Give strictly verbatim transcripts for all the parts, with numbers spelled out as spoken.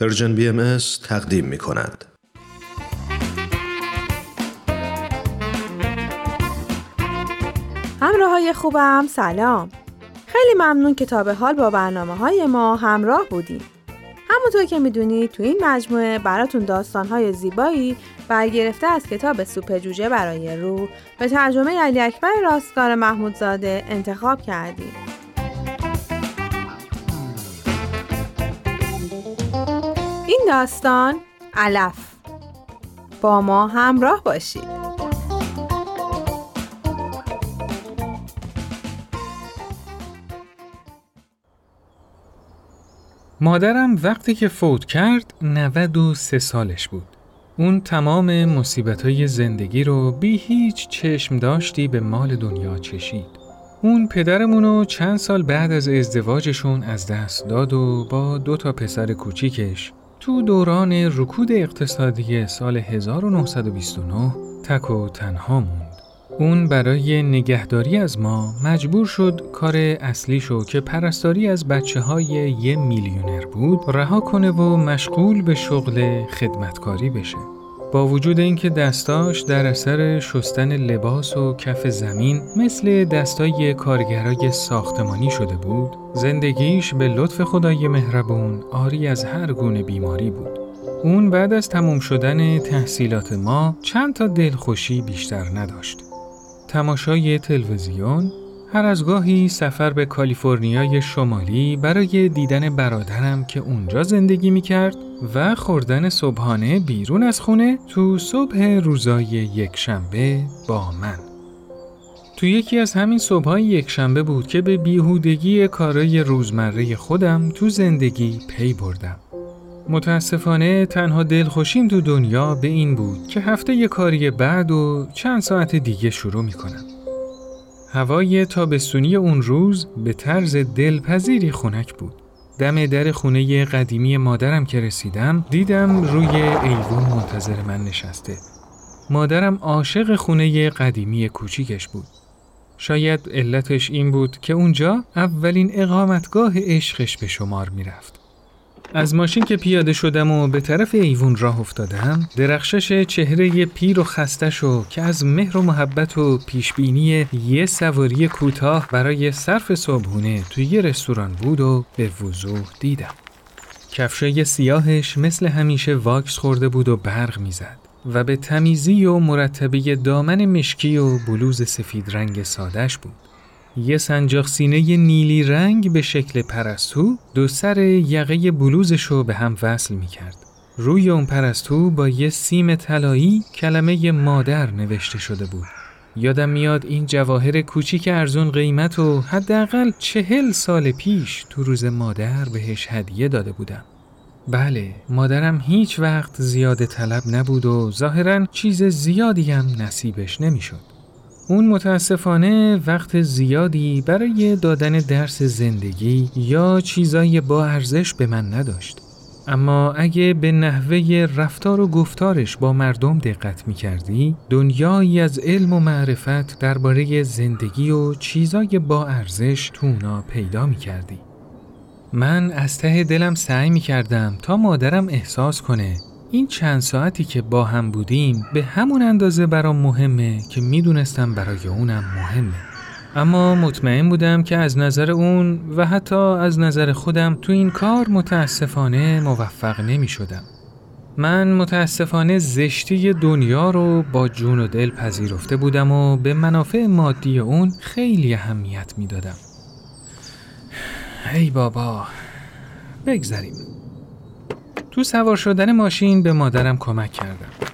پرژن بی ام اس تقدیم می کند. همراهای خوبم سلام. خیلی ممنون که تا به حال با برنامه‌های ما همراه بودید. همونطور که می‌دونید تو این مجموعه براتون داستان‌های زیبایی برگرفته از کتاب سوپ جوجه برای روح به ترجمه علی اکبر راستگار محمودزاده انتخاب کردیم. این داستان علف. با ما همراه باشید. مادرم وقتی که فوت کرد نود و سه سالش بود. اون تمام مصیبت‌های زندگی رو بی هیچ چشم داشتی به مال دنیا چشید. اون پدرمونو چند سال بعد از ازدواجشون از دست داد و با دو تا پسر کوچیکش تو دوران رکود اقتصادی سال هزار و نهصد و بیست و نه تک و تنها موند. اون برای نگهداری از ما مجبور شد کار اصلیشو که پرستاری از بچه های یه میلیونر بود رها کنه و مشغول به شغل خدمتکاری بشه. با وجود اینکه دستاش در اثر شستن لباس و کف زمین مثل دستای کارگرای ساختمانی شده بود، زندگیش به لطف خدای مهربون عاری از هر گونه بیماری بود. اون بعد از تموم شدن تحصیلات ما چند تا دلخوشی بیشتر نداشت. تماشای تلویزیون، هر از گاهی سفر به کالیفرنیای شمالی برای دیدن برادرم که اونجا زندگی میکرد و خوردن صبحانه بیرون از خونه تو صبح روزای یکشنبه با من. تو یکی از همین صبحای یکشنبه بود که به بیهودگی کارای روزمره خودم تو زندگی پی بردم. متاسفانه تنها دلخوشیم تو دنیا به این بود که هفته یه کاری بعد و چند ساعت دیگه شروع میکنم. هوای تابستونی اون روز به طرز دلپذیری خنک بود. دم در خونه قدیمی مادرم که رسیدم دیدم روی ایوون منتظر من نشسته. مادرم عاشق خونه قدیمی کوچیکش بود. شاید علتش این بود که اونجا اولین اقامتگاه عشقش به شمار میرفت. از ماشین که پیاده شدم و به طرف ایوون راه افتادم، درخشش چهره پیر و خسته‌شو که از مهر و محبت و پیشبینی یه سواری کوتاه برای صرف صبحونه توی یه رستوران بود و به وضوح دیدم. کفشای سیاهش مثل همیشه واکس خورده بود و برق میزد و به تمیزی و مرتبی دامن مشکی و بلوز سفید رنگ ساده‌ش بود. یه سنجاق سینه نیلی رنگ به شکل پرستو دو سر یقه بلوزشو به هم وصل میکرد. روی اون پرستو با یه سیم طلایی کلمه مادر نوشته شده بود. یادم میاد این جواهر کوچیک ارزون قیمت و حداقل چهل سال پیش تو روز مادر بهش هدیه داده بودم. بله، مادرم هیچ وقت زیاد طلب نبود و ظاهراً چیز زیادی هم نصیبش نمیشد. اون متاسفانه وقت زیادی برای دادن درس زندگی یا چیزای با ارزش به من نداشت. اما اگه به نحوه رفتار و گفتارش با مردم دقت می‌کردی، دنیایی از علم و معرفت درباره زندگی و چیزای با ارزش تو اونا پیدا می‌کردی. من از ته دلم سعی می‌کردم تا مادرم احساس کنه این چند ساعتی که با هم بودیم به همون اندازه برام مهمه که میدونستم برای اونم مهمه. اما مطمئن بودم که از نظر اون و حتی از نظر خودم تو این کار متاسفانه موفق نمی شدم. من متاسفانه زشتی دنیا رو با جون و دل پذیرفته بودم و به منافع مادی اون خیلی اهمیت می دادم. ای بابا، بگذاریم. تو سوار شدن ماشین به مادرم کمک کردم.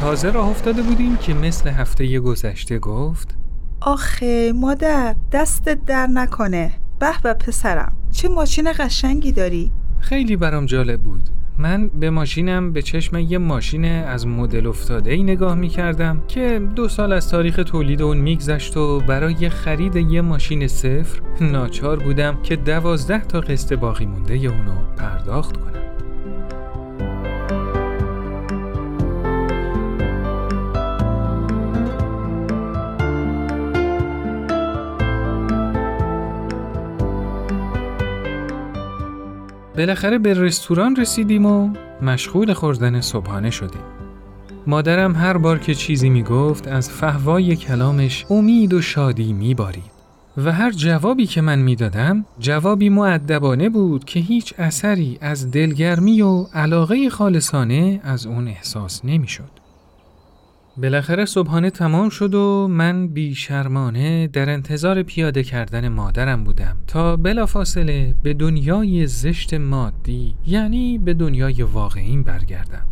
تازه راه افتاده بودیم که مثل هفته گذشته گفت: آخه مادر، دستت در نکنه. به به پسرم، چه ماشین قشنگی داری. خیلی برام جالب بود. من به ماشینم به چشم یه ماشین از مدل افتاده‌ای نگاه می‌کردم که دو سال از تاریخ تولید اون می‌گذشت و برای خرید یه ماشین صفر ناچار بودم که دوازده تا قسط باقی مونده اونو پرداخت کنم. بالاخره به رستوران رسیدیم و مشغول خوردن صبحانه شدیم. مادرم هر بار که چیزی میگفت از فحوای کلامش امید و شادی میبارید و هر جوابی که من میدادم جوابی مؤدبانه بود که هیچ اثری از دلگرمی و علاقه خالصانه از اون احساس نمیشد. بالاخره صبحانه تمام شد و من بیشرمانه در انتظار پیاده کردن مادرم بودم تا بلافاصله به دنیای زشت مادی، یعنی به دنیای واقعیم برگردم.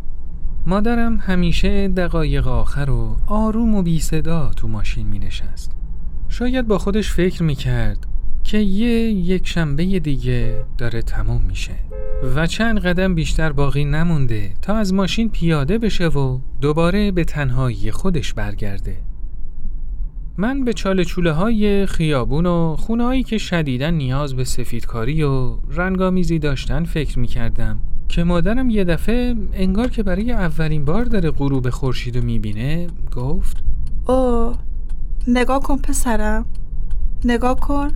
مادرم همیشه دقایق آخر و آروم و بی صدا تو ماشین می نشست. شاید با خودش فکر می کرد که یه یک شنبه دیگه داره تمام میشه و چند قدم بیشتر باقی نمونده تا از ماشین پیاده بشه و دوباره به تنهایی خودش برگرده. من به چاله چوله های خیابون و خونه هایی که شدیداً نیاز به سفیدکاری و رنگامیزی داشتن فکر میکردم که مادرم یه دفعه انگار که برای اولین بار داره غروب خورشید رو میبینه گفت اوه نگاه کن پسرم، نگاه کن،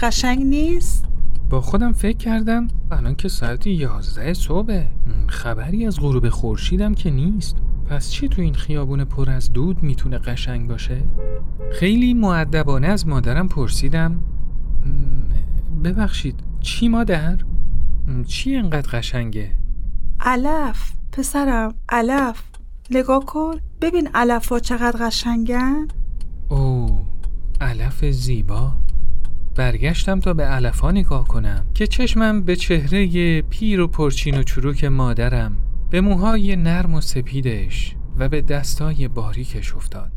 قشنگ نیست؟ با خودم فکر کردم الان که ساعت یازده صبحه، خبری از غروب خورشیدم که نیست، پس چی تو این خیابون پر از دود میتونه قشنگ باشه؟ خیلی مؤدبانه از مادرم پرسیدم ببخشید چی مادر؟ چی انقدر قشنگه؟ علف پسرم، علف، نگاه کن ببین علف ها چقدر قشنگن. اوه علف زیبا. برگشتم تا به علفا نگاه کنم که چشمم به چهره پیر و پرچین و چروک مادرم، به موهای نرم و سپیدش و به دستای باریکش افتاد.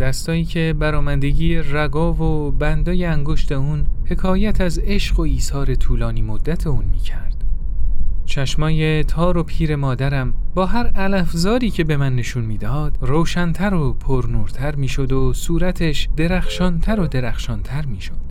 دستایی که برآمدگی رگا و بندای انگشت اون حکایت از عشق و ایثار طولانی مدت اون میکرد. چشمای تار و پیر مادرم با هر علفزاری که به من نشون میداد روشنتر و پرنورتر میشد و صورتش درخشانتر و درخشانتر میشد.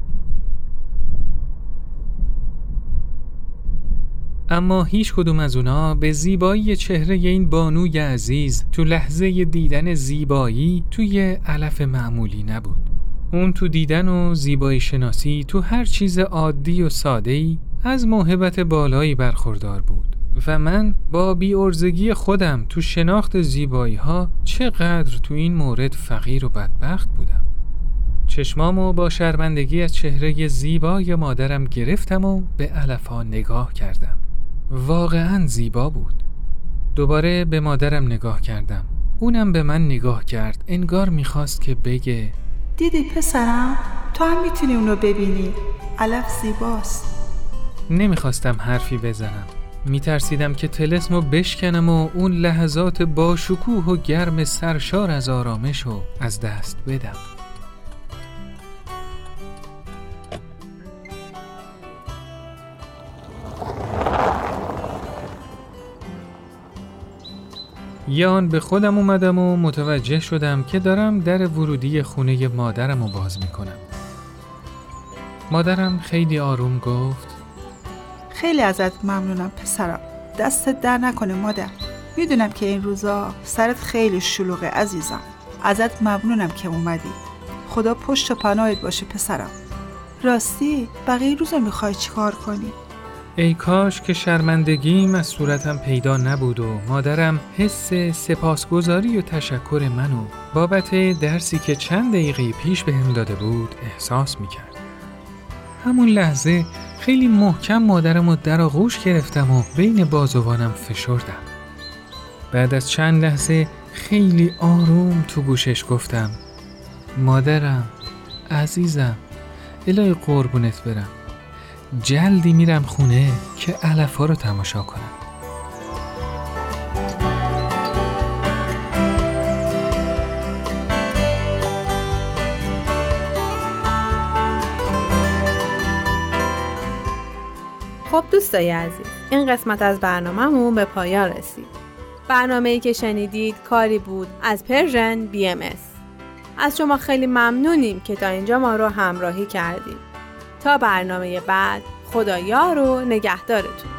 اما هیچ کدوم از اونا به زیبایی چهره این بانوی عزیز تو لحظه دیدن زیبایی توی علف معمولی نبود. اون تو دیدن و زیبایی شناسی تو هر چیز عادی و ساده‌ای از موهبت بالایی برخوردار بود و من با بی‌ارزگی خودم تو شناخت زیبایی‌ها چقدر تو این مورد فقیر و بدبخت بودم. چشمامو با شرمندگی از چهره زیبای مادرم گرفتم و به علف‌ها نگاه کردم. واقعاً زیبا بود. دوباره به مادرم نگاه کردم، اونم به من نگاه کرد، انگار میخواست که بگه دیدی پسرم، تو هم میتونی اونو ببینی، علف زیباست. نمیخواستم حرفی بزنم، میترسیدم که طلسمو بشکنم و اون لحظات با شکوه و گرم سرشار از آرامشو از دست بدم. یان به خودم اومدم و متوجه شدم که دارم در ورودی خونه مادرم رو باز میکنم. مادرم خیلی آروم گفت خیلی ازت ممنونم پسرم، دستت در نکنه مادر، میدونم که این روزا سرت خیلی شلوغه عزیزم، ازت ممنونم که اومدی، خدا پشت و پناهت باشه پسرم. راستی بقیه روزا میخوای چیکار کنی؟ ای کاش که شرمندگیم از صورتم پیدا نبود و مادرم حس سپاسگزاری و تشکر منو بابت درسی که چند دقیقه پیش بهم داده بود احساس میکرد. همون لحظه خیلی محکم مادرم رو در آغوش گرفتم و بین بازوانم فشردم. بعد از چند لحظه خیلی آروم تو گوشش گفتم مادرم، عزیزم، الهی قربونت برم، جلدی میرم خونه که علف‌ها رو تماشا کنم. خب دوستای عزیز، این قسمت از برنامه‌مون به پایان رسید. برنامه‌ای که شنیدید کاری بود از پرژن بی ام اس. از شما خیلی ممنونیم که تا اینجا ما رو همراهی کردیم. تا برنامه بعد، خدایار و نگهدارتون.